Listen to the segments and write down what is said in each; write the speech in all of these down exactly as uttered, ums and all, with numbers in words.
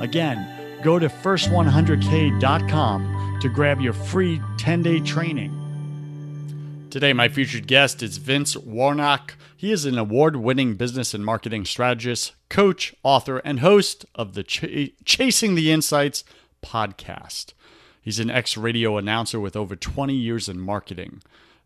Again, go to first one hundred K dot com to grab your free ten-day training. Today, my featured guest is Vince Warnock. He is an award-winning business and marketing strategist, coach, author, and host of the Ch- Chasing the Insights podcast. He's an ex-radio announcer with over twenty years in marketing.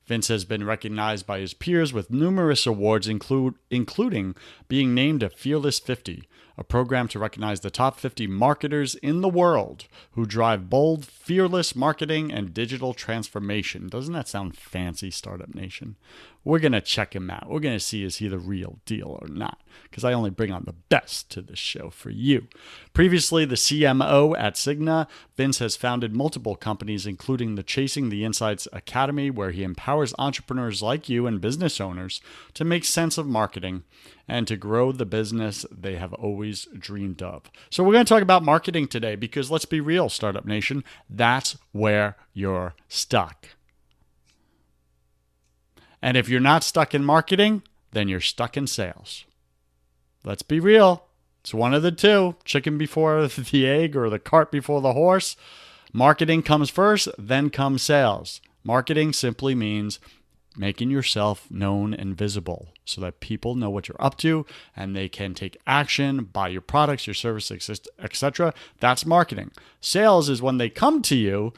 Vince has been recognized by his peers with numerous awards, include, including being named a Fearless fifty, a program to recognize the top fifty marketers in the world who drive bold, fearless marketing and digital transformation. Doesn't that sound fancy, Startup Nation? We're going to check him out. We're going to see is he the real deal or not, because I only bring on the best to this show for you. Previously the C M O at Cigna, Vince has founded multiple companies, including the Chasing the Insights Academy, where he empowers entrepreneurs like you and business owners to make sense of marketing and to grow the business they have always dreamed of. So we're going to talk about marketing today because, let's be real, Startup Nation, that's where you're stuck. And if you're not stuck in marketing, then you're stuck in sales. Let's be real. It's one of the two. Chicken before the egg or the cart before the horse. Marketing comes first, then comes sales. Marketing simply means making yourself known and visible so that people know what you're up to and they can take action, buy your products, your services, et cetera. That's marketing. Sales is when they come to you.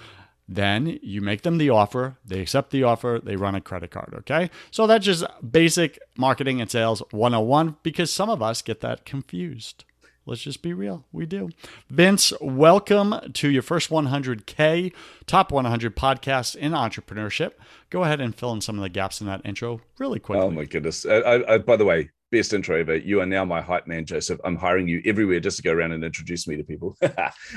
Then you make them the offer, they accept the offer, they run a credit card, okay? So that's just basic marketing and sales one oh one, because some of us get that confused. Let's just be real, we do. Vince, welcome to Your First one hundred K, top one hundred podcast in entrepreneurship. Go ahead and fill in some of the gaps in that intro really quickly. Oh my goodness. I, I, by the way, best intro ever. You are now my hype man, Joseph. I'm hiring you everywhere just to go around and introduce me to people.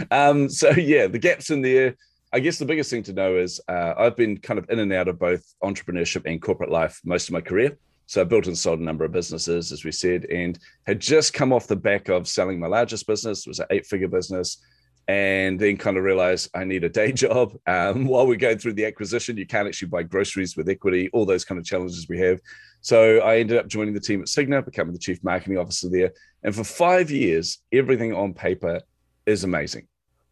um, so yeah, the gaps in there. I guess the biggest thing to know is uh, I've been kind of in and out of both entrepreneurship and corporate life most of my career. So I built and sold a number of businesses, as we said, and had just come off the back of selling my largest business. It was an eight-figure business, and then kind of realized I need a day job. Um, while we're going through the acquisition, you can't actually buy groceries with equity, all those kind of challenges we have. So I ended up joining the team at Cigna, becoming the chief marketing officer there. And for five years, everything on paper is amazing.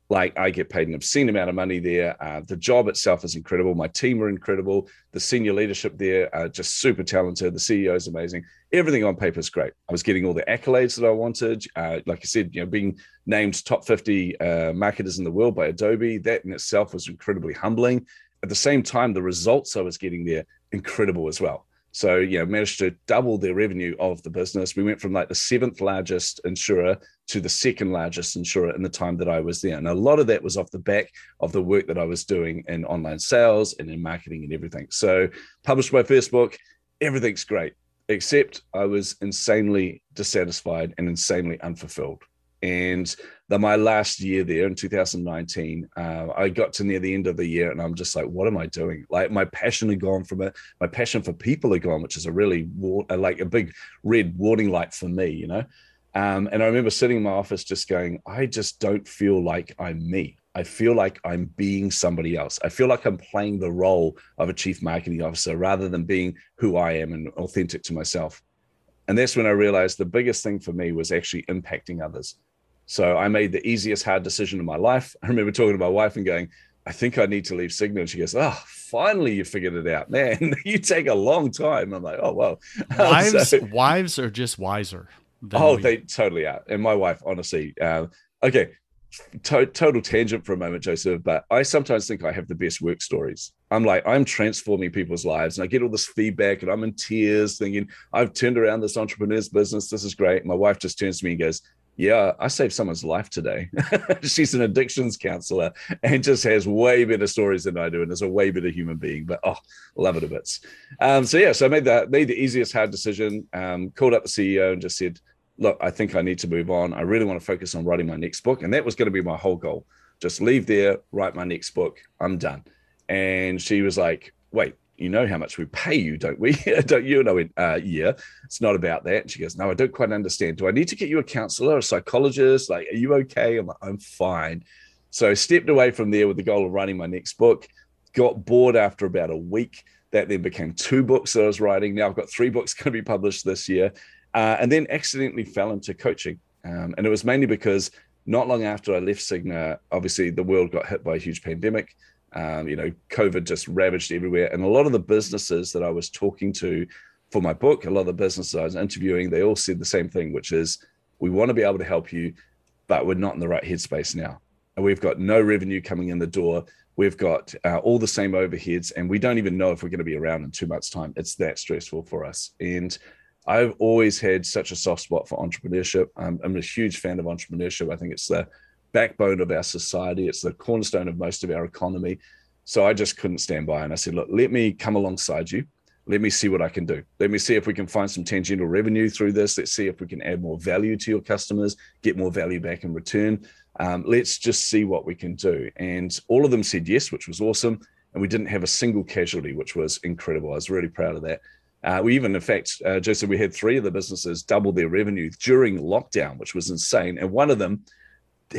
Like, I get paid an obscene amount of money there. Uh, the job itself is incredible. My team are incredible. The senior leadership there are just super talented. The C E O is amazing. Everything on paper is great. I was getting all the accolades that I wanted. Uh, like I said, you know, being named top fifty uh, marketers in the world by Adobe, that in itself was incredibly humbling. At the same time, the results I was getting there, incredible as well. So, you know, managed to double the revenue of the business. We went from like the seventh largest insurer to the second largest insurer in the time that I was there. And a lot of that was off the back of the work that I was doing in online sales and in marketing and everything. So published my first book, everything's great, except I was insanely dissatisfied and insanely unfulfilled. And then my last year there in two thousand nineteen, uh, I got to near the end of the year and I'm just like, what am I doing? Like, my passion had gone from it. My passion for people had gone, which is a really war- like a big red warning light for me, you know? Um, and I remember sitting in my office just going, I just don't feel like I'm me. I feel like I'm being somebody else. I feel like I'm playing the role of a chief marketing officer rather than being who I am and authentic to myself. And that's when I realized the biggest thing for me was actually impacting others. So I made the easiest hard decision in my life. I remember talking to my wife and going, I think I need to leave Cigna. And she goes, oh, finally you figured it out, man. You take a long time. I'm like, oh, wow. Wives, so, wives are just wiser. Oh, we... they totally are. And my wife, honestly, uh, okay, to- total tangent for a moment, Joseph, but I sometimes think I have the best work stories. I'm like, I'm transforming people's lives and I get all this feedback and I'm in tears thinking, I've turned around this entrepreneur's business. This is great. My wife just turns to me and goes, yeah, I saved someone's life today. She's an addictions counselor and just has way better stories than I do and is a way better human being, but oh, love it a bit. Um, so yeah, so I made the, made the easiest hard decision, um, called up the C E O and just said, look, I think I need to move on. I really want to focus on writing my next book. And that was going to be my whole goal. Just leave there, write my next book. I'm done. And she was like, wait, you know how much we pay you, don't we? Don't you? And I went, uh, yeah, it's not about that. And she goes, no, I don't quite understand. Do I need to get you a counselor, a psychologist? Like, are you okay? I'm like, I'm fine. So I stepped away from there with the goal of writing my next book, got bored after about a week. That then became two books that I was writing. Now I've got three books going to be published this year. Uh, and then accidentally fell into coaching. Um, and it was mainly because not long after I left Cigna, obviously the world got hit by a huge pandemic. Um, you know, COVID just ravaged everywhere. And a lot of the businesses that I was talking to for my book, a lot of the businesses I was interviewing, they all said the same thing, which is, we want to be able to help you, but we're not in the right headspace now. And we've got no revenue coming in the door. We've got uh, all the same overheads, and we don't even know if we're going to be around in two months' time. It's that stressful for us. And I've always had such a soft spot for entrepreneurship. I'm, I'm a huge fan of entrepreneurship. I think it's the backbone of our society. It's the cornerstone of most of our economy. So I just couldn't stand by. And I said, look, let me come alongside you. Let me see what I can do. Let me see if we can find some tangential revenue through this. Let's see if we can add more value to your customers, get more value back in return. Um, let's just see what we can do. And all of them said yes, which was awesome. And we didn't have a single casualty, which was incredible. I was really proud of that. Uh, we even, in fact, uh, Joseph, we had three of the businesses double their revenue during lockdown, which was insane. And one of them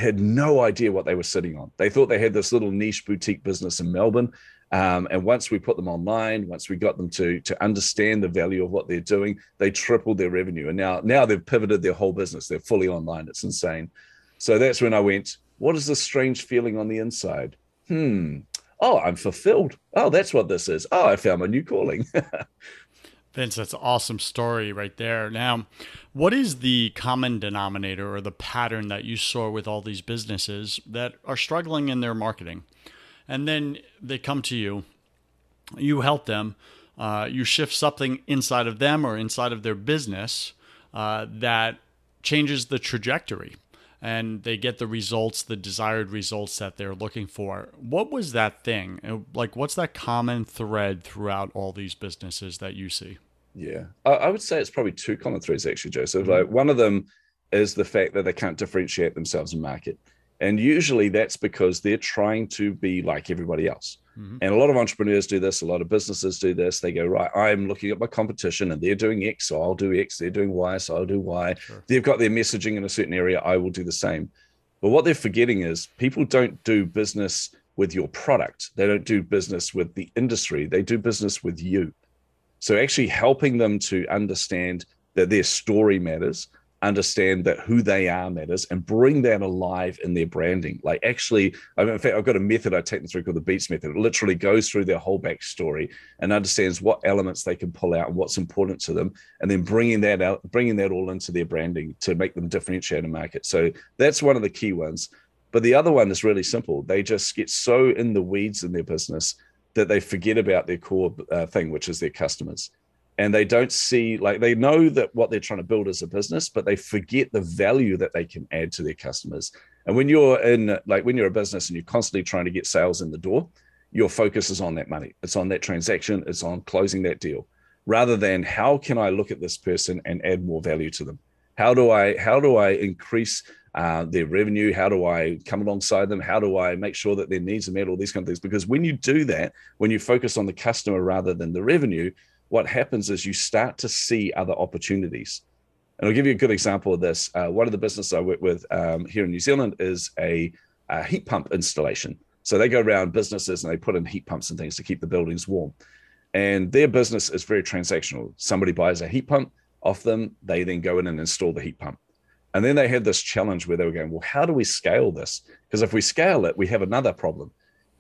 had no idea what they were sitting on. They thought they had this little niche boutique business in Melbourne. Um, and once we put them online, once we got them to, to understand the value of what they're doing, they tripled their revenue. And now, now they've pivoted their whole business. They're fully online. It's insane. So that's when I went, what is this strange feeling on the inside? Hmm. Oh, I'm fulfilled. Oh, that's what this is. Oh, I found my new calling. Vince, that's an awesome story right there. Now, what is the common denominator or the pattern that you saw with all these businesses that are struggling in their marketing? And then they come to you, you help them, uh, you shift something inside of them or inside of their business uh, that changes the trajectory and they get the results, the desired results that they're looking for. What was that thing? Like, what's that common thread throughout all these businesses that you see? Yeah, I would say it's probably two common threads, actually, Joseph. Like, one of them is the fact that they can't differentiate themselves in market. And usually that's because they're trying to be like everybody else. Mm-hmm. And a lot of entrepreneurs do this. A lot of businesses do this. They go, right, I'm looking at my competition and they're doing X, so I'll do X. They're doing Y, so I'll do Y. Sure. They've got their messaging in a certain area. I will do the same. But what they're forgetting is people don't do business with your product. They don't do business with the industry. They do business with you. So actually helping them to understand that their story matters, understand that who they are matters, and bring that alive in their branding. Like, actually, I mean, in fact, I've got a method I take them through called the Beats method. It literally goes through their whole backstory and understands what elements they can pull out and what's important to them, and then bringing that out, bringing that all into their branding to make them differentiate in market. So that's one of the key ones. But the other one is really simple. They just get so in the weeds in their business that they forget about their core uh, thing, which is their customers. And they don't see, like, they know that what they're trying to build is a business, but they forget the value that they can add to their customers. And when you're in, like, when you're a business and you're constantly trying to get sales in the door, your focus is on that money. It's on that transaction. It's on closing that deal, rather than how can I look at this person and add more value to them? How do I, how do I increase uh, their revenue? How do I come alongside them? How do I make sure that their needs are met? All these kind of things. Because when you do that, when you focus on the customer rather than the revenue, what happens is you start to see other opportunities. And I'll give you a good example of this. Uh, one of the businesses I work with um, here in New Zealand is a uh, heat pump installation. So they go around businesses and they put in heat pumps and things to keep the buildings warm. And their business is very transactional. Somebody buys a heat pump off them. They then go in and install the heat pump. And then they had this challenge where they were going, well, how do we scale this? Because if we scale it, we have another problem.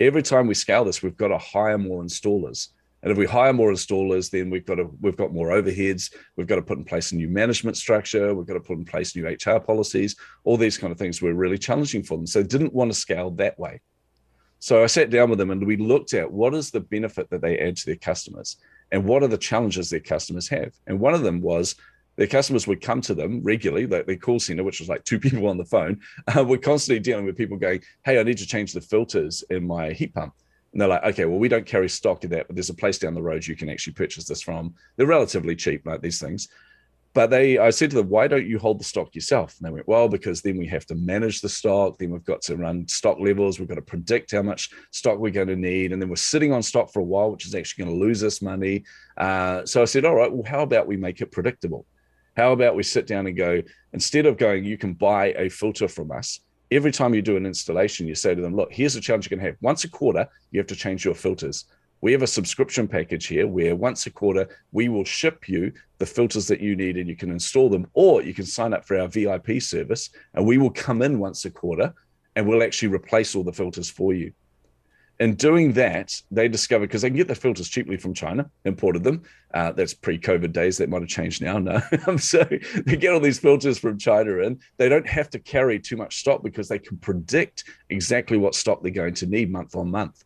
Every time we scale this, we've got to hire more installers. And if we hire more installers, then we've got to, we've got more overheads. We've got to put in place a new management structure. We've got to put in place new H R policies. All these kind of things were really challenging for them. So they didn't want to scale that way. So I sat down with them and we looked at what is the benefit that they add to their customers and what are the challenges their customers have. And one of them was their customers would come to them regularly, like their call center, which was like two people on the phone. Uh, we're constantly dealing with people going, hey, I need to change the filters in my heat pump. And they're like, okay, well, we don't carry stock of that, but there's a place down the road you can actually purchase this from. They're relatively cheap, like these things. But they, I said to them, why don't you hold the stock yourself? And they went, well, because then we have to manage the stock. Then we've got to run stock levels. We've got to predict how much stock we're going to need. And then we're sitting on stock for a while, which is actually going to lose us money. Uh, so I said, all right, well, how about we make it predictable? How about we sit down and go, instead of going, you can buy a filter from us, every time you do an installation, you say to them, look, here's a challenge you can have. Once a quarter, you have to change your filters. We have a subscription package here where once a quarter, we will ship you the filters that you need and you can install them, or you can sign up for our V I P service and we will come in once a quarter and we'll actually replace all the filters for you. In doing that, they discovered, because they can get the filters cheaply from China, imported them. Uh, that's pre-COVID days. That might have changed now. No, so they get all these filters from China in. They don't have to carry too much stock because they can predict exactly what stock they're going to need month on month.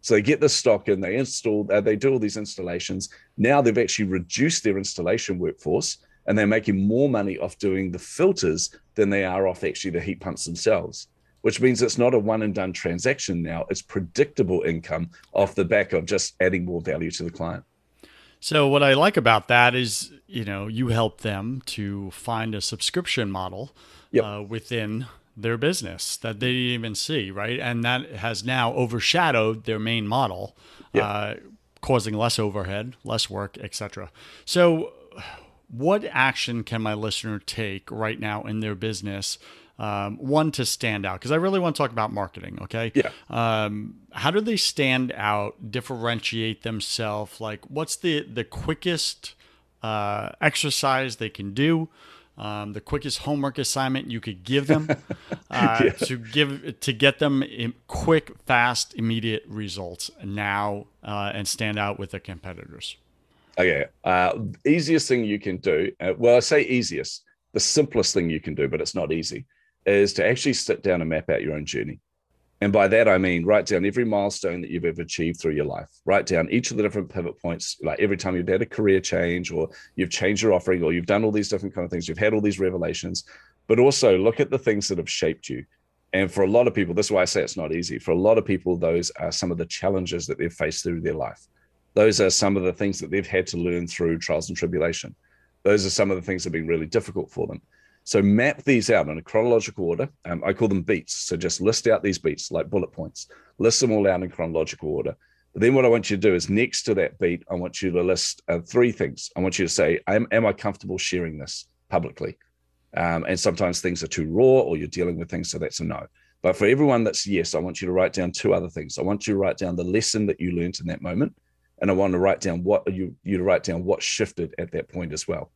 So they get the stock in, they install, uh, they do all these installations. Now they've actually reduced their installation workforce and they're making more money off doing the filters than they are off actually the heat pumps themselves, which means it's not a one and done transaction now. It's predictable income off the back of just adding more value to the client. So what I like about that is, you know, you help them to find a subscription model yep. uh, within their business that they didn't even see, right? And that has now overshadowed their main model, yep. uh, causing less overhead, less work, et cetera. So what action can my listener take right now in their business? Um, one, to stand out, because I really want to talk about marketing, okay? Yeah. Um, how do they stand out, differentiate themselves? Like, what's the, the quickest uh, exercise they can do, um, the quickest homework assignment you could give them uh, yeah. to give to get them quick, fast, immediate results now uh, and stand out with their competitors? Okay. Uh, easiest thing you can do, uh, well, I say easiest, the simplest thing you can do, but it's not easy, is to actually sit down and map out your own journey. And by that, I mean, write down every milestone that you've ever achieved through your life. Write down each of the different pivot points, like every time you've had a career change or you've changed your offering or you've done all these different kind of things, you've had all these revelations, but also look at the things that have shaped you. And for a lot of people, this is why I say it's not easy. For a lot of people, those are some of the challenges that they've faced through their life. Those are some of the things that they've had to learn through trials and tribulation. Those are some of the things that have been really difficult for them. So map these out in a chronological order. Um, I call them beats. So just list out these beats like bullet points. List them all out in chronological order. But then what I want you to do is next to that beat, I want you to list uh, three things. I want you to say, am, am I comfortable sharing this publicly? Um, and sometimes things are too raw or you're dealing with things, so that's a no. But for everyone that's yes, I want you to write down two other things. I want you to write down the lesson that you learned in that moment. And I want to write down what you you to write down what shifted at that point as well.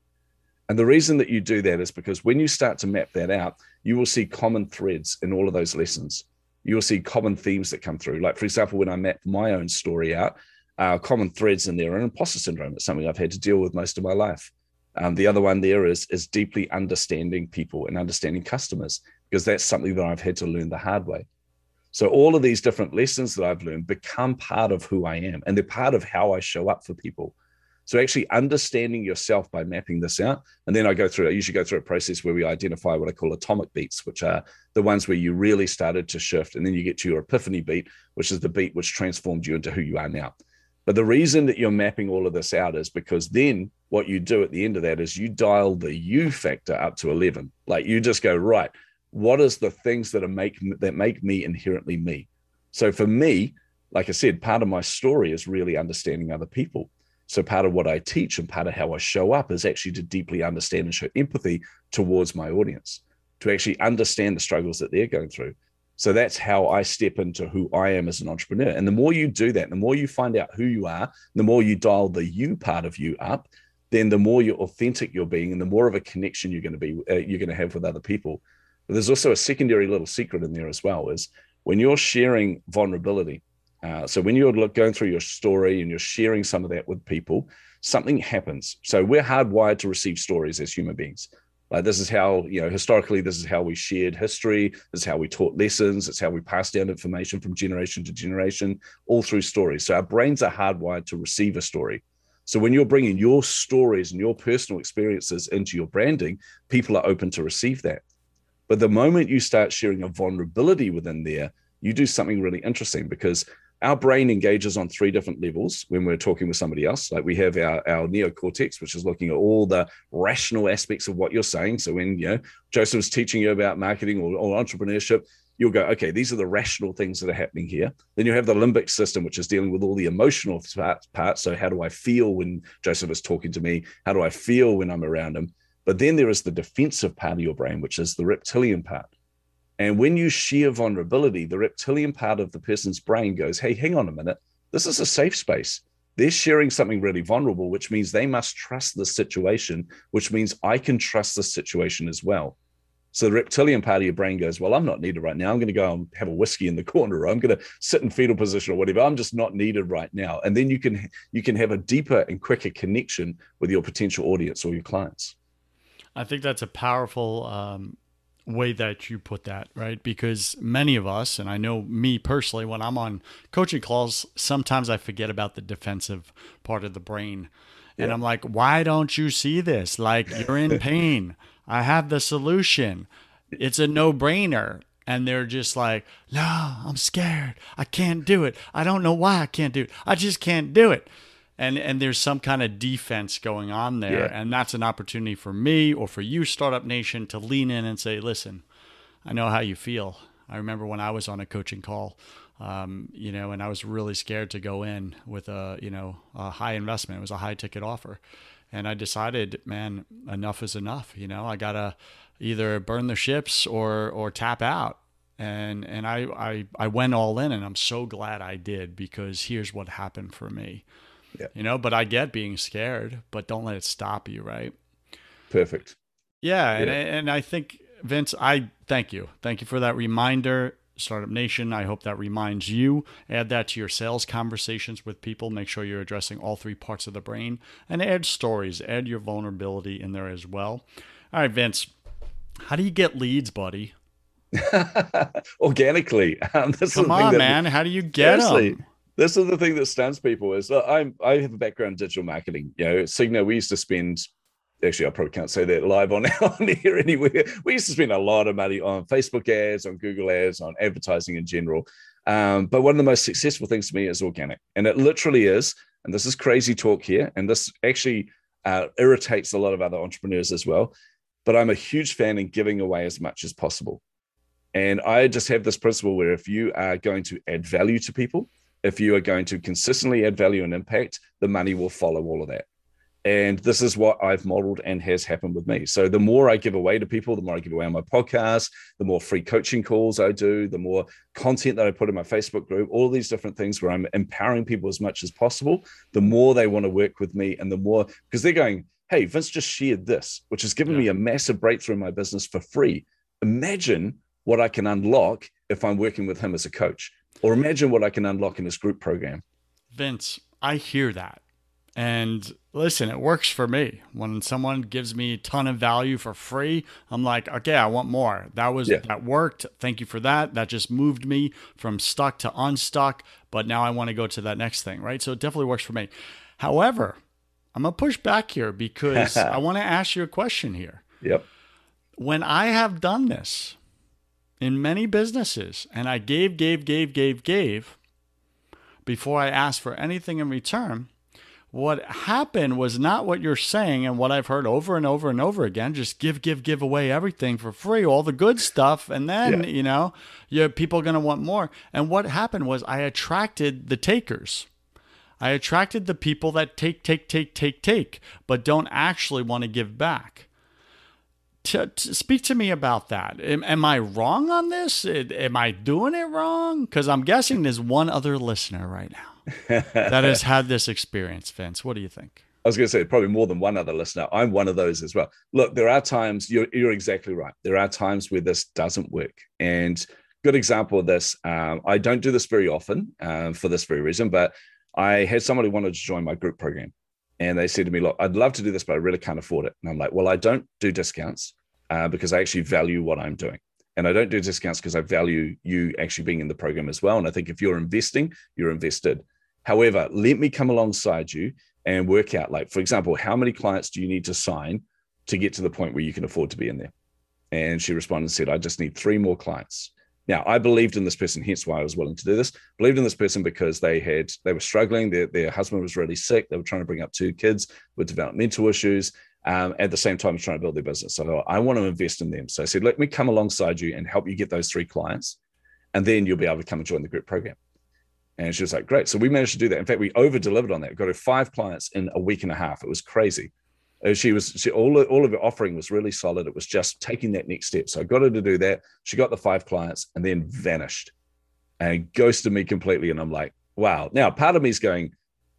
And the reason that you do that is because when you start to map that out, you will see common threads in all of those lessons. You will see common themes that come through. Like, for example, when I mapped my own story out, uh, common threads in there are imposter syndrome. It's something I've had to deal with most of my life. Um, the other one there is, is deeply understanding people and understanding customers, because that's something that I've had to learn the hard way. So all of these different lessons that I've learned become part of who I am, and they're part of how I show up for people. So actually understanding yourself by mapping this out. And then I go through, I usually go through a process where we identify what I call atomic beats, which are the ones where you really started to shift. And then you get to your epiphany beat, which is the beat which transformed you into who you are now. But the reason that you're mapping all of this out is because then what you do at the end of that is you dial the you factor up to eleven. Like, you just go, right, what is the things that are make that make me inherently me? So for me, like I said, part of my story is really understanding other people. So part of what I teach and part of how I show up is actually to deeply understand and show empathy towards my audience, to actually understand the struggles that they're going through. So that's how I step into who I am as an entrepreneur. And the more you do that, the more you find out who you are, the more you dial the you part of you up, then the more you're authentic you're being and the more of a connection you're going to be, uh, you're going to have with other people. But there's also a secondary little secret in there as well, is when you're sharing vulnerability. Uh, so when you're going through your story and you're sharing some of that with people, something happens. So we're hardwired to receive stories as human beings. Like this is how, you know, historically, this is how we shared history. This is how we taught lessons. It's how we passed down information from generation to generation, all through stories. So our brains are hardwired to receive a story. So when you're bringing your stories and your personal experiences into your branding, people are open to receive that. But the moment you start sharing a vulnerability within there, you do something really interesting, because our brain engages on three different levels when we're talking with somebody else. Like we have our, our neocortex, which is looking at all the rational aspects of what you're saying. So when, you know, Joseph's teaching you about marketing or, or entrepreneurship, you'll go, okay, these are the rational things that are happening here. Then you have the limbic system, which is dealing with all the emotional parts. Part. So how do I feel when Joseph is talking to me? How do I feel when I'm around him? But then there is the defensive part of your brain, which is the reptilian part. And when you share vulnerability, the reptilian part of the person's brain goes, hey, hang on a minute. This is a safe space. They're sharing something really vulnerable, which means they must trust the situation, which means I can trust the situation as well. So the reptilian part of your brain goes, well, I'm not needed right now. I'm going to go and have a whiskey in the corner, or I'm going to sit in fetal position or whatever. I'm just not needed right now. And then you can you can have a deeper and quicker connection with your potential audience or your clients. I think that's a powerful um, way that you put that, right? Because many of us, and I know me personally, when I'm on coaching calls, sometimes I forget about the defensive part of the brain. Yeah. And I'm like, why don't you see this? Like, you're in pain. I have the solution. It's a no-brainer. And they're just like, no, I'm scared. I can't do it. I don't know why I can't do it. I just can't do it. And and there's some kind of defense going on there. Yeah. And that's an opportunity for me or for you, Startup Nation, to lean in and say, listen, I know how you feel. I remember when I was on a coaching call, um, you know, and I was really scared to go in with a, you know, a high investment. It was a high ticket offer. And I decided, man, enough is enough. You know, I got to either burn the ships or or tap out. And and I, I, I went all in, and I'm so glad I did, because here's what happened for me. Yeah. You know, but I get being scared, but don't let it stop you, right? Perfect. Yeah, yeah. And, and I think, Vince, I thank you. Thank you for that reminder. Startup Nation, I hope that reminds you. Add that to your sales conversations with people. Make sure you're addressing all three parts of the brain, and add stories, add your vulnerability in there as well. All right, Vince, how do you get leads, buddy? Organically. Um, that's Come the on, thing that, man. How do you get them? This is the thing that stuns people is uh, I'm, I have a background in digital marketing. You know, at Cigna, we used to spend... Actually, I probably can't say that live on, on here anywhere. We used to spend a lot of money on Facebook ads, on Google ads, on advertising in general. Um, but one of the most successful things to me is organic. And it literally is, and this is crazy talk here, and this actually uh, irritates a lot of other entrepreneurs as well, but I'm a huge fan in giving away as much as possible. And I just have this principle where if you are going to add value to people, if you are going to consistently add value and impact, the money will follow all of that. And this is what I've modeled and has happened with me. So the more I give away to people, the more I give away on my podcast, the more free coaching calls I do, the more content that I put in my Facebook group, all these different things where I'm empowering people as much as possible, the more they want to work with me, and the more, because they're going, hey, Vince just shared this, which has given yeah. me a massive breakthrough in my business for free. Imagine what I can unlock if I'm working with him as a coach, or imagine what I can unlock in his group program. Vince, I hear that. And listen, it works for me. When someone gives me a ton of value for free, I'm like, okay, I want more. That was, yeah. that worked. Thank you for that. That just moved me from stuck to unstuck. But now I want to go to that next thing, right? So it definitely works for me. However, I'm going to push back here because I want to ask you a question here. Yep. When I have done this in many businesses and I gave, gave, gave, gave, gave, before I asked for anything in return, what happened was not what you're saying and what I've heard over and over and over again. Just give, give, give away everything for free, all the good stuff. And then, yeah. you know, your people are going to want more. And what happened was I attracted the takers. I attracted the people that take, take, take, take, take, but don't actually want to give back. To, to speak to me about that. Am, am I wrong on this? Am I doing it wrong? Because I'm guessing there's one other listener right now that has had this experience, Vince. What do you think? I was going to say probably more than one other listener. I'm one of those as well. Look, there are times, you're, you're exactly right. There are times where this doesn't work. And good example of this, um, I don't do this very often um, for this very reason, but I had somebody who wanted to join my group program. And they said to me, look, I'd love to do this, but I really can't afford it. And I'm like, well, I don't do discounts uh, because I actually value what I'm doing. And I don't do discounts because I value you actually being in the program as well. And I think if you're investing, you're invested. However, let me come alongside you and work out, like, for example, how many clients do you need to sign to get to the point where you can afford to be in there? And she responded and said, I just need three more clients. Now, I believed in this person, hence why I was willing to do this. Believed in this person because they had they were struggling. Their, their husband was really sick. They were trying to bring up two kids with developmental issues. Um, at the same time, trying to build their business. So I want to invest in them. So I said, let me come alongside you and help you get those three clients. And then you'll be able to come and join the group program. And she was like, great. So we managed to do that. In fact, we over-delivered on that. We got her five clients in a week and a half. It was crazy. She was she, all, all of her offering was really solid. It was just taking that next step. So I got her to do that. She got the five clients and then vanished and ghosted me completely. And I'm like, wow. Now, part of me is going,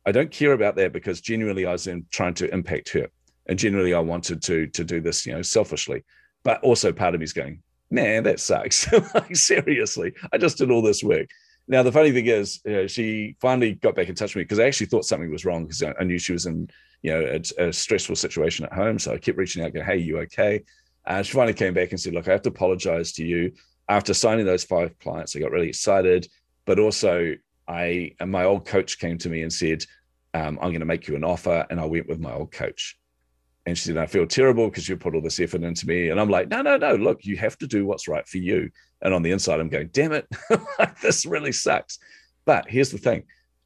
I don't care about that because genuinely I was in, trying to impact her. And generally I wanted to, to do this, you know, selfishly. But also part of me is going, man, that sucks. Like, seriously, I just did all this work. Now, the funny thing is, you know, she finally got back in touch with me because I actually thought something was wrong because I knew she was in, you know, a, a stressful situation at home. So I kept reaching out, going, hey, you okay? And she finally came back and said, look, I have to apologize to you. After signing those five clients, I got really excited. But also I, and my old coach came to me and said, um, I'm going to make you an offer. And I went with my old coach. And she said, I feel terrible because you put all this effort into me. And I'm like, no, no, no, look, you have to do what's right for you. And on the inside, I'm going, damn it, this really sucks. But here's the thing.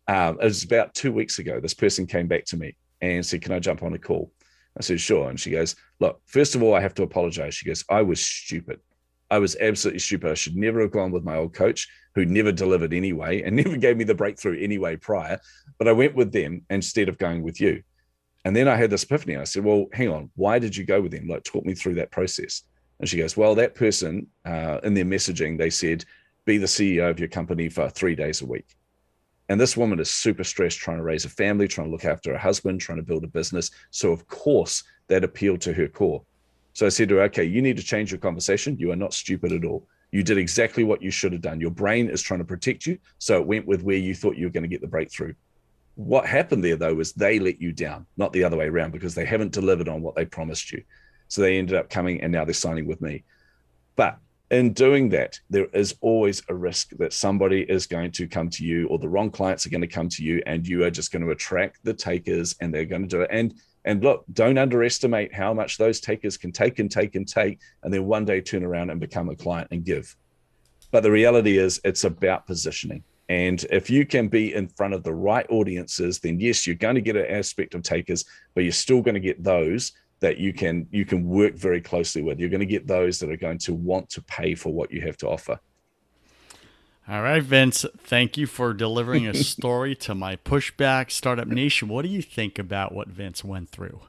Um, it was about two weeks ago, this person came back to me and said, can I jump on a call? I said, sure. And she goes, look, first of all, I have to apologize. She goes, I was stupid. I was absolutely stupid. I should never have gone with my old coach who never delivered anyway and never gave me the breakthrough anyway prior. But I went with them instead of going with you. And then I had this epiphany. I said, well, hang on, why did you go with them? Like, talk me through that process. And she goes, well, that person uh, in their messaging, they said, be the C E O of your company for three days a week. And this woman is super stressed, trying to raise a family, trying to look after her husband, trying to build a business. So of course that appealed to her core. So I said to her, okay, you need to change your conversation. You are not stupid at all. You did exactly what you should have done. Your brain is trying to protect you. So it went with where you thought you were going to get the breakthrough. What happened there, though, is they let you down, not the other way around, because they haven't delivered on what they promised you. So they ended up coming and now they're signing with me. But in doing that, there is always a risk that somebody is going to come to you or the wrong clients are going to come to you and you are just going to attract the takers and they're going to do it. And and look, don't underestimate how much those takers can take and take and take and then one day turn around and become a client and give. But the reality is it's about positioning. And if you can be in front of the right audiences, then yes, you're going to get an aspect of takers, but you're still going to get those that you can you can work very closely with. You're going to get those that are going to want to pay for what you have to offer. All right, Vince, thank you for delivering a story to my pushback. Startup Nation, what do you think about what Vince went through?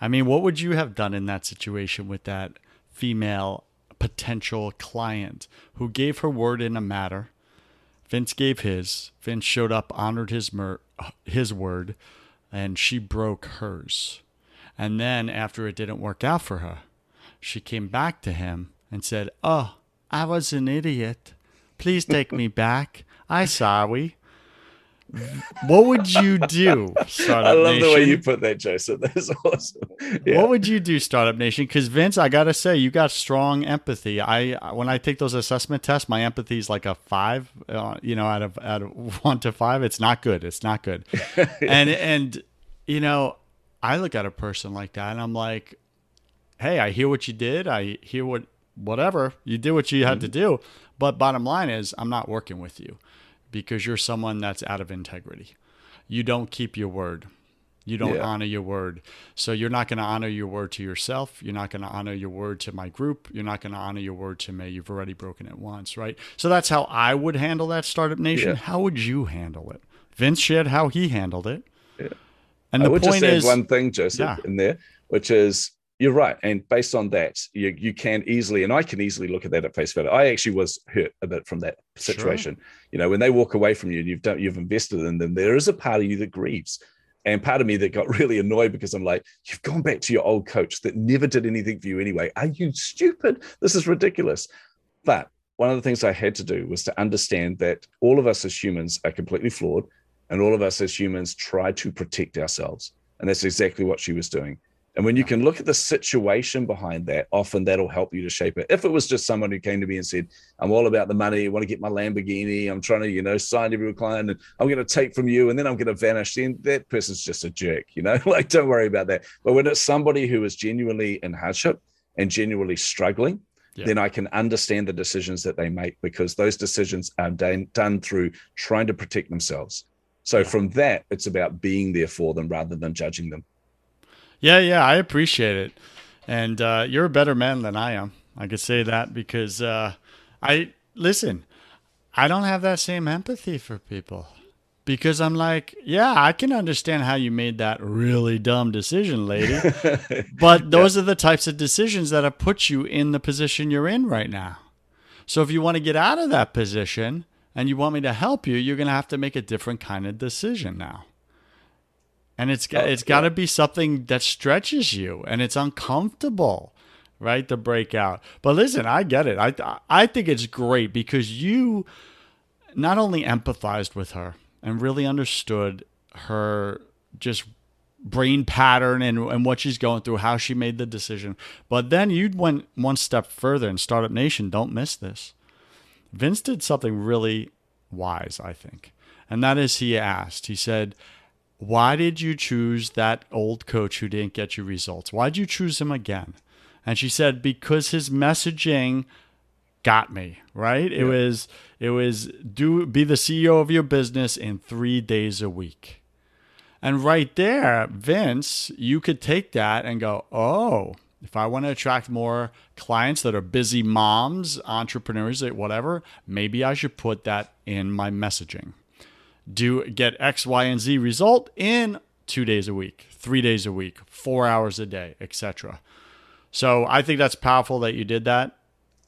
I mean, what would you have done in that situation with that female potential client who gave her word in a matter? Vince gave his. Vince showed up, honored his mer- his word, and she broke hers. And then after it didn't work out for her, she came back to him and said, oh, I was an idiot. Please take me back. I'm sorry. What would you do, Startup I love Nation? The way you put that, Joseph. That's awesome. Yeah. What would you do, Startup Nation? Because Vince, I gotta say, you got strong empathy. I when I take those assessment tests, my empathy is like a five, uh, you know, out of out of one to five. It's not good. It's not good. yeah. And and you know, I look at a person like that, and I'm like, hey, I hear what you did. I hear what whatever you did, what you had mm-hmm. to do. But bottom line is, I'm not working with you. Because you're someone that's out of integrity. You don't keep your word. You don't yeah. honor your word. So you're not going to honor your word to yourself. You're not going to honor your word to my group. You're not going to honor your word to me. You've already broken it once, right? So that's how I would handle that, Startup Nation. Yeah. How would you handle it? Vince shared how he handled it. Yeah. And the I would point just add is, one thing, Joseph, yeah. in there, which is You're right. And based on that, you, you can easily, and I can easily look at that at face value. I actually was hurt a bit from that situation. Sure. You know, when they walk away from you and you've done, you've invested in them, there is a part of you that grieves. And part of me that got really annoyed because I'm like, you've gone back to your old coach that never did anything for you anyway. Are you stupid? This is ridiculous. But one of the things I had to do was to understand that all of us as humans are completely flawed, and all of us as humans try to protect ourselves. And that's exactly what she was doing. And when you can look at the situation behind that, often that'll help you to shape it. If it was just someone who came to me and said, I'm all about the money, I want to get my Lamborghini, I'm trying to, you know, sign every client, and I'm going to take from you, and then I'm going to vanish, then that person's just a jerk, you know, like, don't worry about that. But when it's somebody who is genuinely in hardship and genuinely struggling, yeah. then I can understand the decisions that they make, because those decisions are done, done through trying to protect themselves. So from that, it's about being there for them rather than judging them. Yeah, yeah, I appreciate it. And uh, you're a better man than I am. I could say that because uh, I, listen, I don't have that same empathy for people, because I'm like, yeah, I can understand how you made that really dumb decision, lady. But those yeah. are the types of decisions that have put you in the position you're in right now. So if you want to get out of that position, and you want me to help you, you're going to have to make a different kind of decision now. And it's got, oh, it's yeah. got to be something that stretches you, and it's uncomfortable, right? The breakout. But listen, I get it. I, I think it's great because you not only empathized with her and really understood her just brain pattern and, and what she's going through, how she made the decision, but then you went one step further. In Startup Nation, don't miss this. Vince did something really wise, I think. And that is, he asked, he said, why did you choose that old coach who didn't get you results? Why did you choose him again? And she said, because his messaging got me, right? Yeah. It was, it was do be the C E O of your business in three days a week. And right there, Vince, you could take that and go, oh, if I want to attract more clients that are busy moms, entrepreneurs, whatever, maybe I should put that in my messaging. Do get X, Y, and Z result in two days a week, three days a week, four hours a day, et cetera. So I think that's powerful that you did that.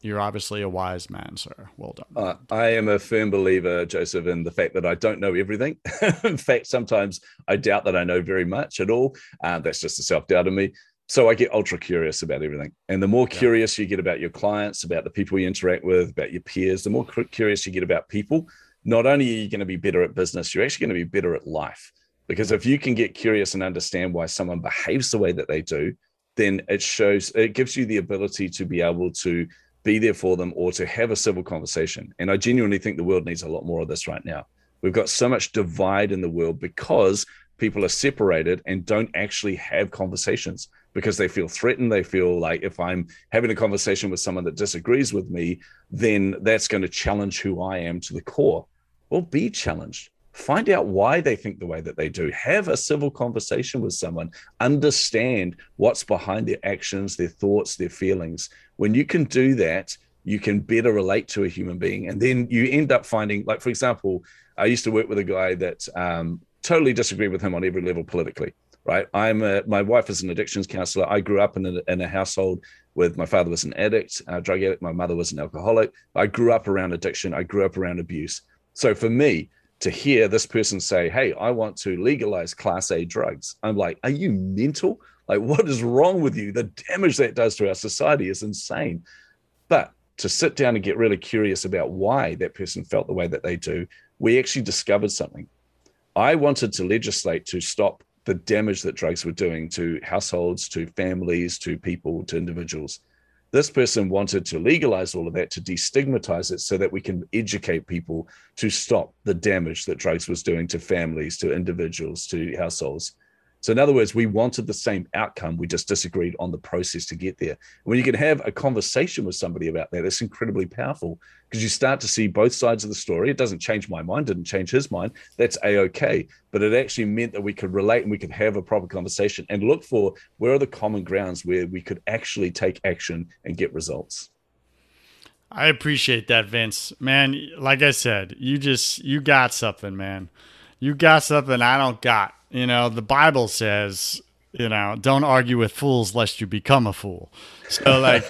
You're obviously a wise man, sir. Well done. Uh, I am a firm believer, Joseph, in the fact that I don't know everything. In fact, sometimes I doubt that I know very much at all. Uh, that's just the self-doubt in me. So I get ultra curious about everything. And the more yeah. curious you get about your clients, about the people you interact with, about your peers, the more curious you get about people, not only are you going to be better at business, you're actually going to be better at life. Because if you can get curious and understand why someone behaves the way that they do, then it shows, it gives you the ability to be able to be there for them or to have a civil conversation. And I genuinely think the world needs a lot more of this right now. We've got so much divide in the world because people are separated and don't actually have conversations because they feel threatened. They feel like if I'm having a conversation with someone that disagrees with me, then that's going to challenge who I am to the core. Well, be challenged. Find out why they think the way that they do. Have a civil conversation with someone. Understand what's behind their actions, their thoughts, their feelings. When you can do that, you can better relate to a human being. And then you end up finding, like, for example, I used to work with a guy that, um, totally disagree with him on every level politically, right? I'm a, my wife is an addictions counselor. I grew up in a, in a household with my father was an addict, a drug addict. My mother was an alcoholic. I grew up around addiction. I grew up around abuse. So for me to hear this person say, hey, I want to legalize class A drugs, I'm like, are you mental? Like, what is wrong with you? The damage that does to our society is insane. But to sit down and get really curious about why that person felt the way that they do, we actually discovered something. I wanted to legislate to stop the damage that drugs were doing to households, to families, to people, to individuals. This person wanted to legalize all of that, to destigmatize it so that we can educate people to stop the damage that drugs was doing to families, to individuals, to households. So in other words, we wanted the same outcome. We just disagreed on the process to get there. When you can have a conversation with somebody about that, it's incredibly powerful because you start to see both sides of the story. It doesn't change my mind, didn't change his mind. That's A-okay. But it actually meant that we could relate and we could have a proper conversation and look for where are the common grounds where we could actually take action and get results. I appreciate that, Vince. Man, like I said, you just, you got something, man. You got something I don't got. You know, the Bible says you know, don't argue with fools lest you become a fool. So like,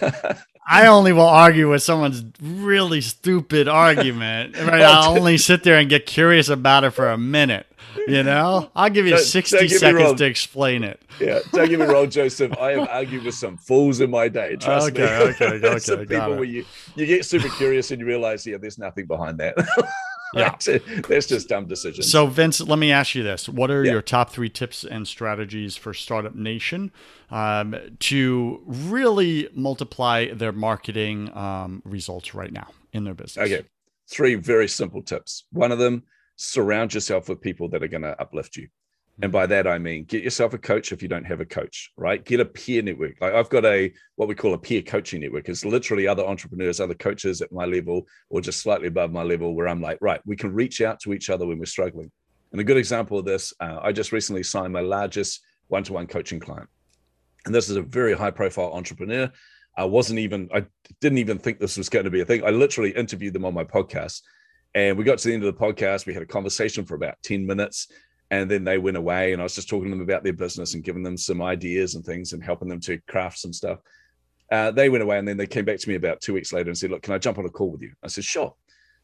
I only will argue with someone's really stupid argument. Right? I'll only sit there and get curious about it for a minute. You know, I'll give you don't, sixty don't seconds to explain it. Yeah, don't get me wrong, Joseph. I have argued with some fools in my day. Trust okay, me. Okay, okay, okay. Some people where you, you get super curious and you realize, yeah, there's nothing behind that. Yeah, that's just dumb decisions. So, Vince, let me ask you this: what are yeah. your top three tips and strategies for Startup Nation um, to really multiply their marketing um, results right now in their business? Okay, three very simple tips. One of them: surround yourself with people that are going to uplift you. And by that, I mean, get yourself a coach if you don't have a coach, right? Get a peer network. Like I've got a, what we call a peer coaching network. It's literally other entrepreneurs, other coaches at my level, or just slightly above my level, where I'm like, right, we can reach out to each other when we're struggling. And a good example of this, uh, I just recently signed my largest one-to-one coaching client. And this is a very high profile entrepreneur. I wasn't even, I didn't even think this was going to be a thing. I literally interviewed them on my podcast, and we got to the end of the podcast. We had a conversation for about ten minutes. And then they went away, and I was just talking to them about their business and giving them some ideas and things and helping them to craft some stuff. Uh, they went away, and then they came back to me about two weeks later and said, look, can I jump on a call with you? I said, sure.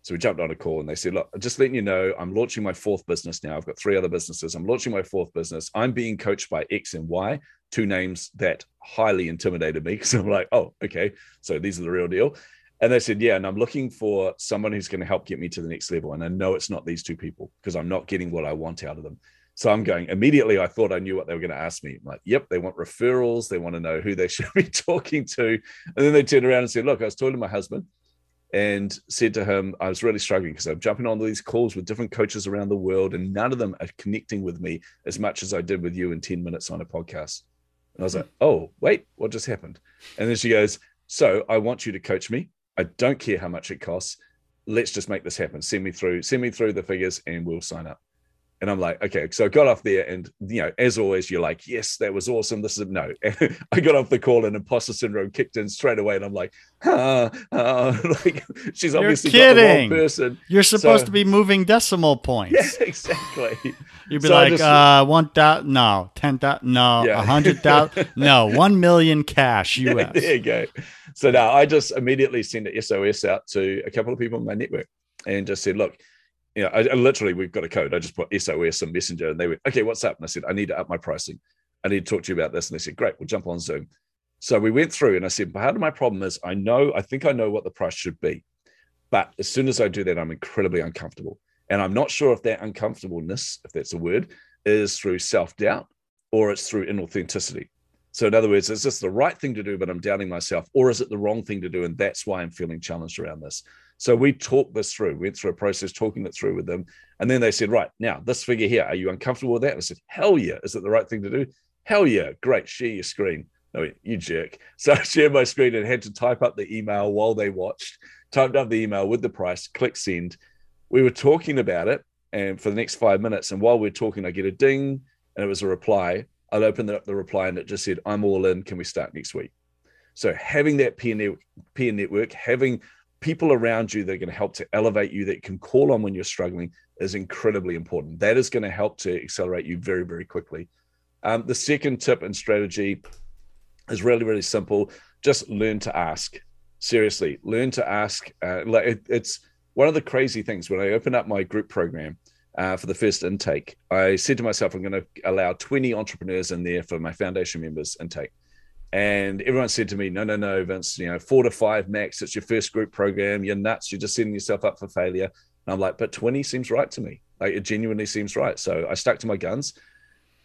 So we jumped on a call, and they said, look, just letting you know, I'm launching my fourth business now. I've got three other businesses. I'm launching my fourth business. I'm being coached by X and Y, two names that highly intimidated me because I'm like, oh, okay, so these are the real deal. And they said, yeah, and I'm looking for someone who's going to help get me to the next level. And I know it's not these two people because I'm not getting what I want out of them. So I'm going, immediately I thought I knew what they were going to ask me. I'm like, yep, they want referrals. They want to know who they should be talking to. And then they turned around and said, look, I was talking to my husband and said to him, I was really struggling because I'm jumping on these calls with different coaches around the world, and none of them are connecting with me as much as I did with you in ten minutes on a podcast. And I was like, oh, wait, what just happened? And then she goes, so I want you to coach me. I don't care how much it costs. Let's just make this happen. Send me through, send me through the figures and we'll sign up. And I'm like, okay. So I got off there, and, you know, as always, you're like, yes, that was awesome. This is no, and I got off the call, and imposter syndrome kicked in straight away. And I'm like, ah, ah. Like, she's obviously not the wrong person. You're supposed so, to be moving decimal points. Yeah, exactly. You'd be so like, just, uh, one thousand, no, ten thousand, no, yeah. a hundred thousand, no, one million cash U S. Yeah, there you go. So now I just immediately sent an S O S out to a couple of people in my network and just said, look, you know, I, I literally, we've got a code. I just put S O S and Messenger, and they went, okay, what's up? And I said, I need to up my pricing. I need to talk to you about this. And they said, great, we'll jump on Zoom. So we went through, and I said, part of my problem is I know, I think I know what the price should be. But as soon as I do that, I'm incredibly uncomfortable. And I'm not sure if that uncomfortableness, if that's a word, is through self-doubt or it's through inauthenticity. So in other words, is this the right thing to do, but I'm doubting myself, or is it the wrong thing to do? And that's why I'm feeling challenged around this. So we talked this through, went through a process, talking it through with them. And then they said, right, now this figure here, are you uncomfortable with that? And I said, hell yeah. Is it the right thing to do? Hell yeah. Great. Share your screen. I went, you jerk. So I shared my screen and had to type up the email while they watched, typed up the email with the price, click send. We were talking about it, and for the next five minutes. And while we're talking, I get a ding, and it was a reply. I'll open up the reply, and it just said, I'm all in. Can we start next week? So having that peer network, peer network, having people around you that are going to help to elevate you, that you can call on when you're struggling, is incredibly important. That is going to help to accelerate you very, very quickly. Um, the second tip and strategy is really, really simple. Just learn to ask. Seriously, learn to ask. Uh, like it, it's one of the crazy things. When I opened up my group program uh, for the first intake, I said to myself, I'm going to allow twenty entrepreneurs in there for my foundation members intake. And everyone said to me, no, no, no, Vince, you know, four to five max. It's your first group program. You're nuts. You're just setting yourself up for failure. And I'm like, but twenty seems right to me. Like, it genuinely seems right. So I stuck to my guns.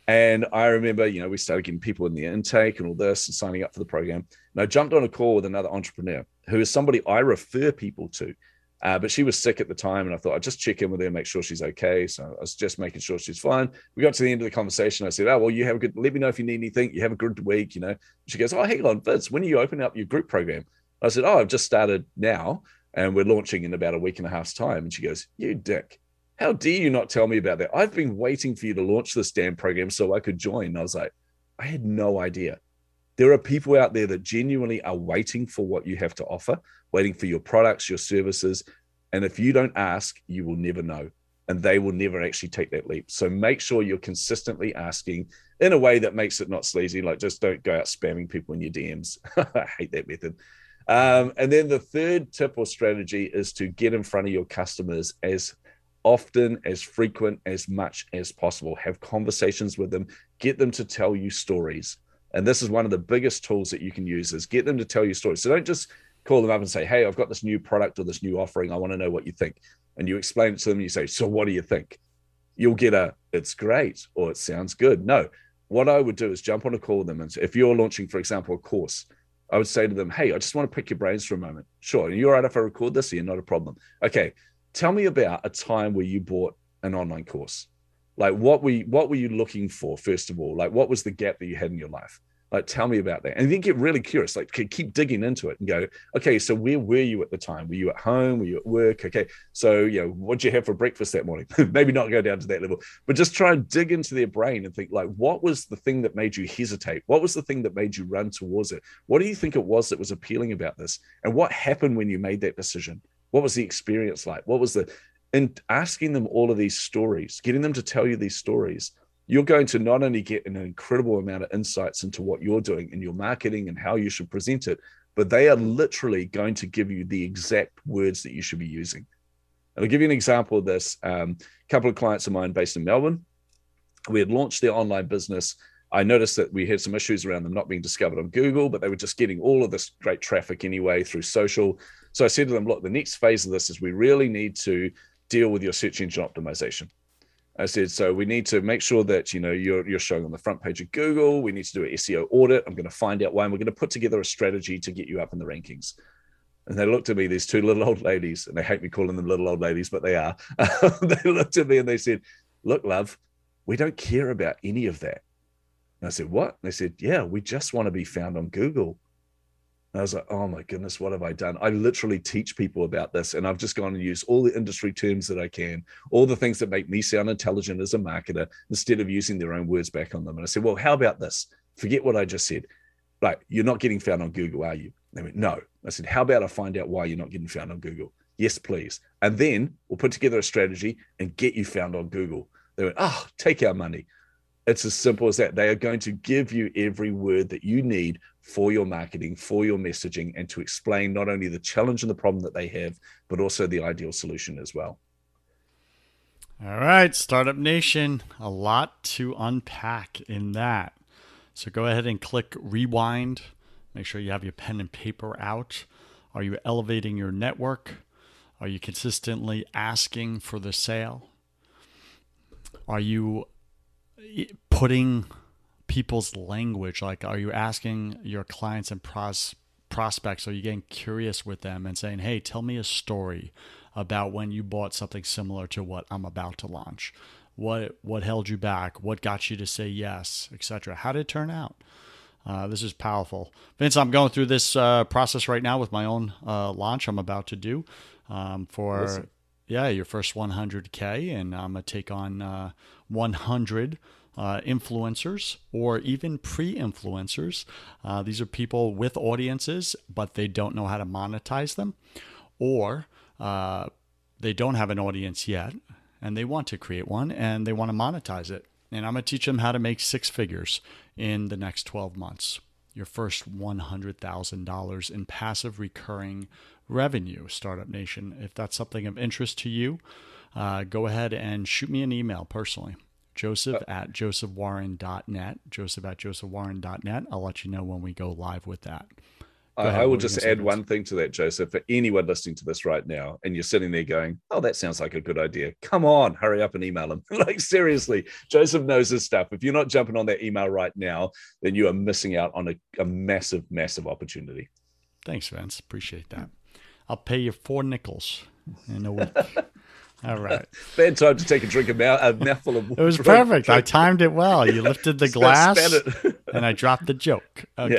And I remember, you know, we started getting people in the intake and all this and signing up for the program. And I jumped on a call with another entrepreneur who is somebody I refer people to. Uh, but she was sick at the time, and I thought I'd just check in with her and make sure she's okay. So I was just making sure she's fine. We got to the end of the conversation. I said, oh, well, you have a good, let me know if you need anything. You have a good week, you know. She goes, oh, hang on, Vince, when are you opening up your group program? I said, oh, I've just started now, and we're launching in about a week and a half's time. And she goes, you dick, how dare you not tell me about that? I've been waiting for you to launch this damn program so I could join. And I was like, I had no idea. There are people out there that genuinely are waiting for what you have to offer, waiting for your products, your services. And if you don't ask, you will never know. and they will never actually take that leap. So make sure you're consistently asking in a way that makes it not sleazy. Like, just don't go out spamming people in your D Ms. I hate that method. Um, and then the third tip or strategy is to get in front of your customers as often, as frequent, as much as possible. Have conversations with them, get them to tell you stories. And this is one of the biggest tools that you can use, is get them to tell you stories. So don't just call them up and say, hey, I've got this new product or this new offering. I want to know what you think. And you explain it to them and you say, so what do you think? You'll get a, it's great, or it sounds good. No, what I would do is jump on a call with them. And if you're launching, for example, a course, I would say to them, hey, I just want to pick your brains for a moment. Sure, you're right if I record this here, not a problem. Okay, tell me about a time where you bought an online course. Like, what were you, what were you looking for, first of all? Like, what was the gap that you had in your life? Like, tell me about that. And then get really curious, like keep digging into it and go, okay, so where were you at the time? Were you at home? Were you at work? Okay, so, you know, what'd you have for breakfast that morning? Maybe not go down to that level, but just try and dig into their brain and think, like, what was the thing that made you hesitate? What was the thing that made you run towards it? What do you think it was that was appealing about this? And what happened when you made that decision? What was the experience like? What was the, and asking them all of these stories, getting them to tell you these stories, you're going to not only get an incredible amount of insights into what you're doing in your marketing and how you should present it, but they are literally going to give you the exact words that you should be using. And I'll give you an example of this. Um, a couple of clients of mine based in Melbourne, we had launched their online business. I noticed that we had some issues around them not being discovered on Google, but they were just getting all of this great traffic anyway through social. So I said to them, look, the next phase of this is we really need to deal with your search engine optimization. I said, so we need to make sure that, you know, you're, you're showing on the front page of Google. We need to do an S E O audit. I'm going to find out why, and we're going to put together a strategy to get you up in the rankings. And they looked at me, these two little old ladies, and they hate me calling them little old ladies, but they are. They looked at me and they said, look, love, we don't care about any of that. And I said, what? And they said, yeah, we just want to be found on Google. And I was like, oh my goodness, what have I done? I literally teach people about this, and I've just gone and used all the industry terms that I can, all the things that make me sound intelligent as a marketer, instead of using their own words back on them. And I said, well, how about this? Forget what I just said. Like, you're not getting found on Google, are you? They went, no. I said, how about I find out why you're not getting found on Google? Yes, please. And then we'll put together a strategy and get you found on Google. They went, oh, take our money. It's as simple as that. They are going to give you every word that you need for your marketing, for your messaging, and to explain not only the challenge and the problem that they have, but also the ideal solution as well. All right, Startup Nation, a lot to unpack in that. So go ahead and click rewind. Make sure you have your pen and paper out. Are you elevating your network? Are you consistently asking for the sale? Are you putting people's language, like, are you asking your clients and pros, prospects, are you getting curious with them and saying, hey, tell me a story about when you bought something similar to what I'm about to launch. What what held you back? What got you to say yes, et cetera? How did it turn out? Uh, this is powerful. Vince, I'm going through this uh, process right now with my own uh, launch I'm about to do um, for... Listen. Yeah, your first one hundred K, and I'm going to take on uh, one hundred uh, influencers or even pre-influencers. Uh, these are people with audiences, but they don't know how to monetize them, or uh, they don't have an audience yet, and they want to create one, and they want to monetize it. And I'm going to teach them how to make six figures in the next twelve months. Your first one hundred thousand dollars in passive recurring revenue, Startup Nation. If that's something of interest to you, uh, go ahead and shoot me an email personally, joseph at joseph warren dot net, joseph at joseph warren dot net. I'll let you know when we go live with that. Go I, ahead, I will just add one thing to that, Joseph. For anyone listening to this right now, and you're sitting there going, oh, that sounds like a good idea. Come on, hurry up and email him. Like, seriously, Joseph knows his stuff. If you're not jumping on that email right now, then you are missing out on a, a massive, massive opportunity. Thanks, Vince. Appreciate that. I'll pay you four nickels in a week. All right. Bad time to take a drink, a, mouth, a mouthful of water. It was perfect. Drink. I timed it well. You lifted the glass, and I dropped the joke. Okay.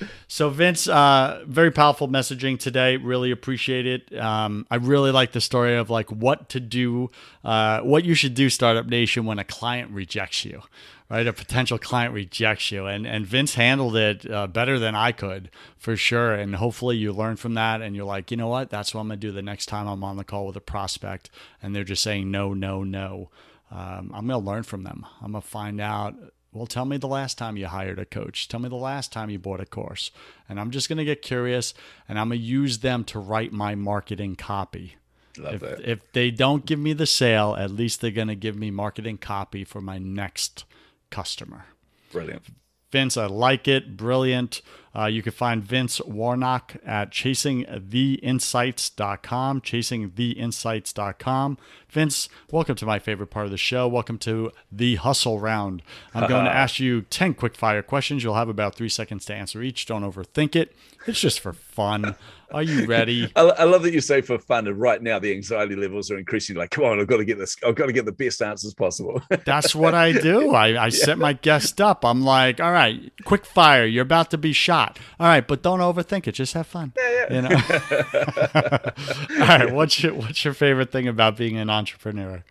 Yeah. So Vince, uh, very powerful messaging today. Really appreciate it. Um, I really like the story of like what to do, uh, what you should do, Startup Nation, when a client rejects you, right? A potential client rejects you. And, and Vince handled it uh, better than I could for sure. And hopefully you learn from that and you're like, you know what, that's what I'm going to do the next time I'm on the call with a prospect and they're just saying no, no, no. Um, I'm going to learn from them. I'm going to find out, well, tell me the last time you hired a coach. Tell me the last time you bought a course. And I'm just going to get curious and I'm going to use them to write my marketing copy. Love if, that. If they don't give me the sale, at least they're going to give me marketing copy for my next customer. Brilliant. Vince, I like it. Brilliant. Uh, you can find Vince Warnock at chasing the insights dot com, chasing the insights dot com. Vince, welcome to my favorite part of the show. Welcome to the hustle round. I'm going to ask you ten quick fire questions. You'll have about three seconds to answer each. Don't overthink it. It's just for fun. Are you ready? I, I love that you say for fun. And right now, the anxiety levels are increasing. Like, come on, I've got to get this. I've got to get the best answers possible. That's what I do. I, I yeah. set my guest up. I'm like, all right, quick fire. You're about to be shot. All right, but don't overthink it. Just have fun. Yeah, yeah. You know? All right, what's your what's your favorite thing about being an entrepreneur?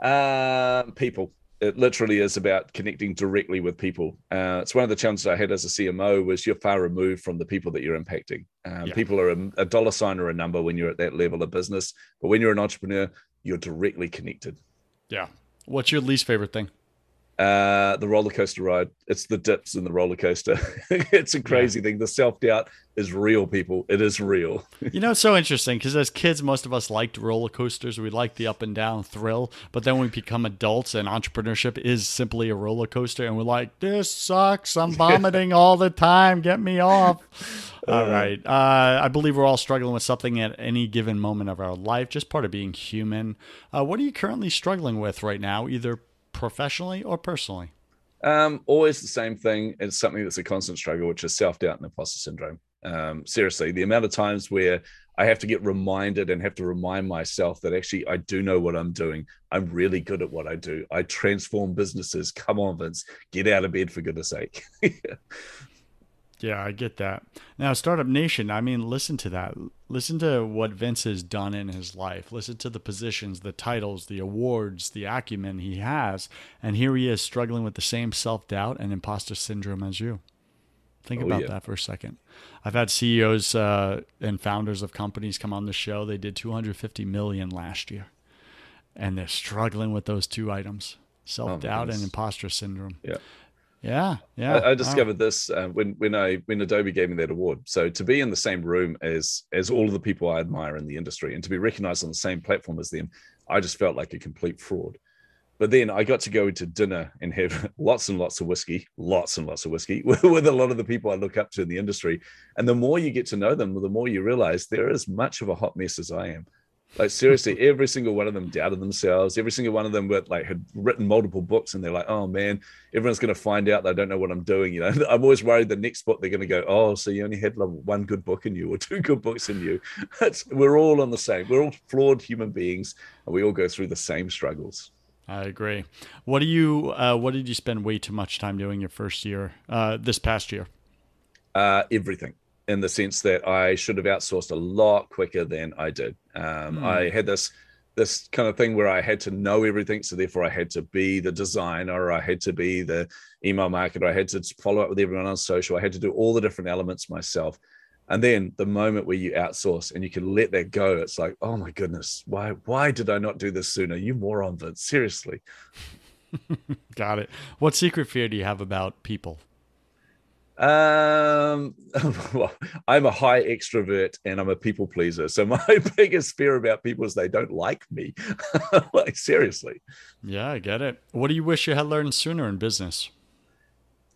Uh, people. It literally is about connecting directly with people. Uh, it's one of the challenges I had as a C M O was you're far removed from the people that you're impacting. Uh, yeah. People are a, a dollar sign or a number when you're at that level of business, but when you're an entrepreneur, you're directly connected. Yeah. What's your least favorite thing? Uh, the roller coaster ride. It's the dips in the roller coaster. It's a crazy yeah. thing. The self-doubt is real, people. It is real. You know, it's so interesting because as kids, most of us liked roller coasters. We liked the up and down thrill. But then we become adults and entrepreneurship is simply a roller coaster. And we're like, this sucks. I'm vomiting all the time. Get me off. All right. Uh, I believe we're all struggling with something at any given moment of our life, just part of being human. Uh, what are you currently struggling with right now, either professionally or personally? Um, always the same thing. It's something that's a constant struggle, which is self-doubt and imposter syndrome. Um, seriously, the amount of times where I have to get reminded and have to remind myself that actually I do know what I'm doing. I'm really good at what I do. I transform businesses. Come on, Vince, get out of bed for goodness sake. Yeah, I get that. Now, Startup Nation, I mean, listen to that. Listen to what Vince has done in his life. Listen to the positions, the titles, the awards, the acumen he has. And here he is struggling with the same self-doubt and imposter syndrome as you. Think oh, about yeah. that for a second. I've had C E Os uh, and founders of companies come on the show. They did two hundred fifty million dollars last year. And they're struggling with those two items, self-doubt oh, and imposter syndrome. Yeah. Yeah, yeah. I, I discovered wow. this uh, when when I when Adobe gave me that award. So to be in the same room as as all of the people I admire in the industry, and to be recognized on the same platform as them, I just felt like a complete fraud. But then I got to go to dinner and have lots and lots of whiskey, lots and lots of whiskey with, with a lot of the people I look up to in the industry. And the more you get to know them, the more you realize they're as much of a hot mess as I am. Like seriously, every single one of them doubted themselves. Every single one of them were, like had written multiple books and they're like, oh man, everyone's going to find out that I don't know what I'm doing. You know, I'm always worried the next book they're going to go, oh, so you only had like, one good book in you or two good books in you. It's, we're all on the same. We're all flawed human beings and we all go through the same struggles. I agree. What do you, uh, what did you spend way too much time doing your first year, uh, this past year? Uh, everything. In the sense that I should have outsourced a lot quicker than I did. Um, mm. I had this this kind of thing where I had to know everything, so therefore I had to be the designer, I had to be the email marketer, I had to follow up with everyone on social, I had to do all the different elements myself. And then the moment where you outsource and you can let that go, it's like, oh my goodness, why why did I not do this sooner? You moron, Vince, seriously. Got it. What secret fear do you have about people? Um, well, I'm a high extrovert and I'm a people pleaser. So my biggest fear about people is they don't like me. Like seriously. Yeah, I get it. What do you wish you had learned sooner in business?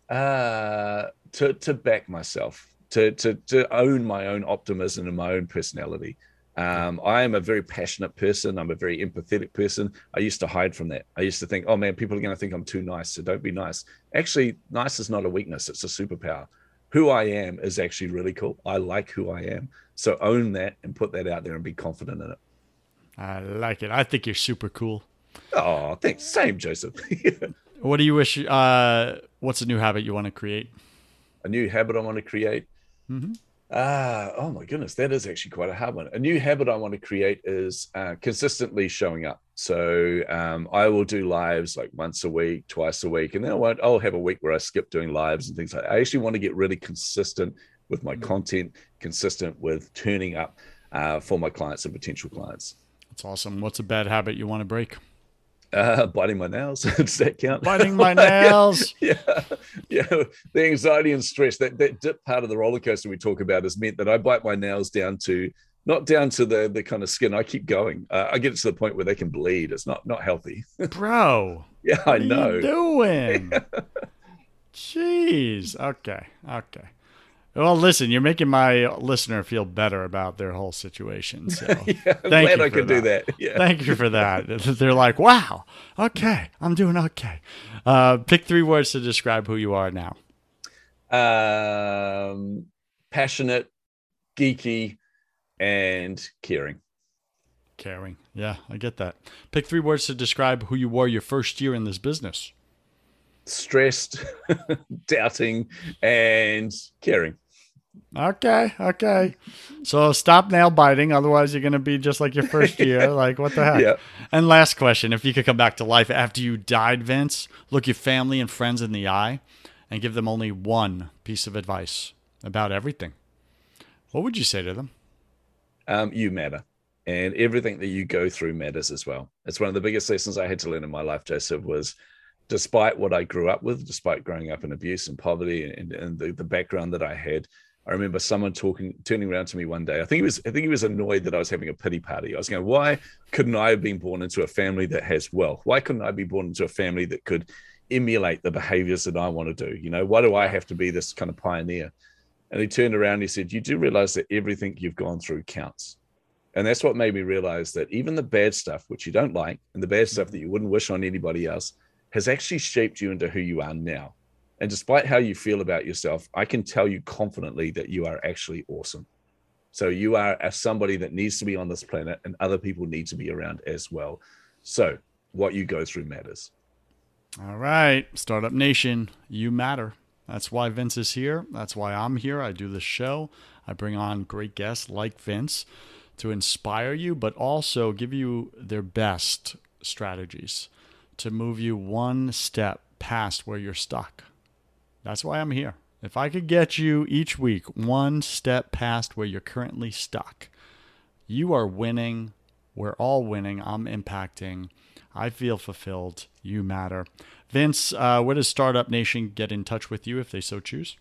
Uh, to, to back myself, to, to, to own my own optimism and my own personality. Um, I am a very passionate person. I'm a very empathetic person. I used to hide from that. I used to think, oh man, people are going to think I'm too nice. So don't be nice. Actually, nice is not a weakness. It's a superpower. Who I am is actually really cool. I like who I am. So own that and put that out there and be confident in it. I like it. I think you're super cool. Oh, thanks. Same, Joseph. What do you wish? Uh, what's a new habit you want to create? A new habit I want to create. Mm-hmm. Ah, oh my goodness, that is actually quite a hard one. A new habit I want to create is uh, consistently showing up. So um, I will do lives like once a week, twice a week, and then I won't, I'll have a week where I skip doing lives and things like that. I actually want to get really consistent with my content, consistent with turning up uh, for my clients and potential clients. That's awesome. What's a bad habit you want to break? Uh, biting my nails. Does that count? Biting my nails. yeah, yeah. yeah. The anxiety and stress, that, that dip part of the roller coaster we talk about, has meant that I bite my nails down to, not down to the, the kind of skin. I keep going. Uh, I get to the point where they can bleed. It's not not healthy. Bro. yeah, I know. What are you doing? Yeah. Jeez. Okay. Okay. Well, listen, you're making my listener feel better about their whole situation. So yeah, I'm thank glad you I could do that. Yeah. Thank you for that. They're like, wow, okay, I'm doing okay. Uh, pick three words to describe who you are now. Um, passionate, geeky, and caring. Caring. Yeah, I get that. Pick three words to describe who you were your first year in this business. Stressed, doubting, and caring. Okay. Okay. So stop nail biting. Otherwise you're going to be just like your first year. Like what the heck? Yeah. And last question, if you could come back to life after you died, Vince, look your family and friends in the eye and give them only one piece of advice about everything, what would you say to them? Um, you matter. And everything that you go through matters as well. It's one of the biggest lessons I had to learn in my life, Joseph, was despite what I grew up with, despite growing up in abuse and poverty and, and the, the background that I had, I remember someone talking, turning around to me one day. I think he was, I think he was annoyed that I was having a pity party. I was going, why couldn't I have been born into a family that has wealth? Why couldn't I be born into a family that could emulate the behaviors that I want to do? You know, why do I have to be this kind of pioneer? And he turned around and he said, you do realize that everything you've gone through counts. And that's what made me realize that even the bad stuff, which you don't like, and the bad stuff that you wouldn't wish on anybody else, has actually shaped you into who you are now. And despite how you feel about yourself, I can tell you confidently that you are actually awesome. So you are somebody that needs to be on this planet, and other people need to be around as well. So what you go through matters. All right, Startup Nation, you matter. That's why Vince is here. That's why I'm here. I do this show. I bring on great guests like Vince to inspire you, but also give you their best strategies to move you one step past where you're stuck. That's why I'm here. If I could get you each week one step past where you're currently stuck, you are winning. We're all winning. I'm impacting. I feel fulfilled. You matter. Vince, uh, where does Startup Nation get in touch with you if they so choose?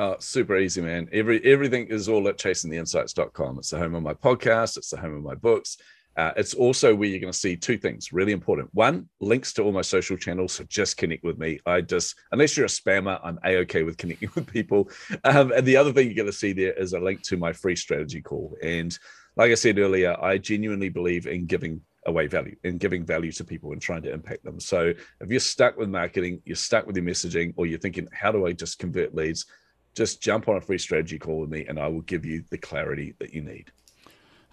Uh, super easy, man. Every, everything is all at chasing the insights dot com. It's the home of my podcast. It's the home of my books. Uh, it's also where you're going to see two things really important. One, links to all my social channels. So just connect with me. I just, unless you're a spammer, I'm A-okay with connecting with people. Um, and the other thing you're going to see there is a link to my free strategy call. And like I said earlier, I genuinely believe in giving away value and giving value to people and trying to impact them. So if you're stuck with marketing, you're stuck with your messaging, or you're thinking, how do I just convert leads? Just jump on a free strategy call with me and I will give you the clarity that you need.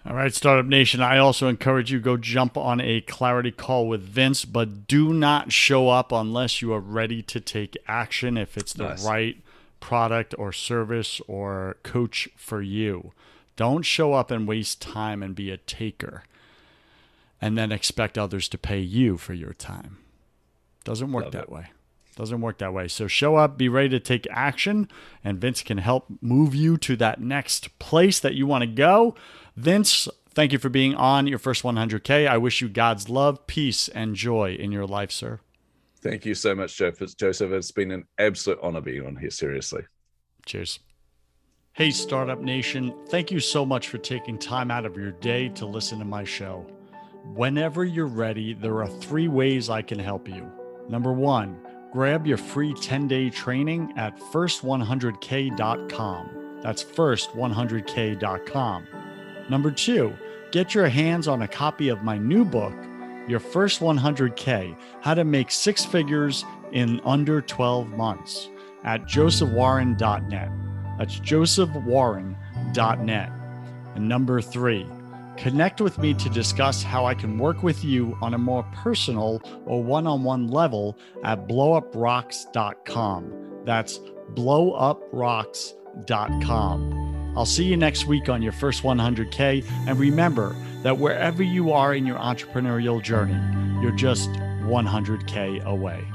All right, Startup Nation, I also encourage you go jump on a clarity call with Vince, but do not show up unless you are ready to take action if it's the nice. right product or service or coach for you. Don't show up and waste time and be a taker and then expect others to pay you for your time. Doesn't work Love that it. way. Doesn't work that way. So show up, be ready to take action, and Vince can help move you to that next place that you want to go. Vince, thank you for being on Your First one hundred K. I wish you God's love, peace, and joy in your life, sir. Thank you so much, Joseph. It's been an absolute honor being on here, seriously. Cheers. Hey, Startup Nation. Thank you so much for taking time out of your day to listen to my show. Whenever you're ready, there are three ways I can help you. Number one, grab your free ten-day training at first one hundred k dot com. That's first one hundred k dot com. Number two, get your hands on a copy of my new book, Your First one hundred K, How to Make Six Figures in Under twelve months at joseph warren dot net. That's joseph warren dot net. And number three, connect with me to discuss how I can work with you on a more personal or one-on-one level at blow up rocks dot com. That's blow up rocks dot com. first one hundred k dot com. I'll see you next week on your First one hundred K. And remember that wherever you are in your entrepreneurial journey, you're just one hundred K away.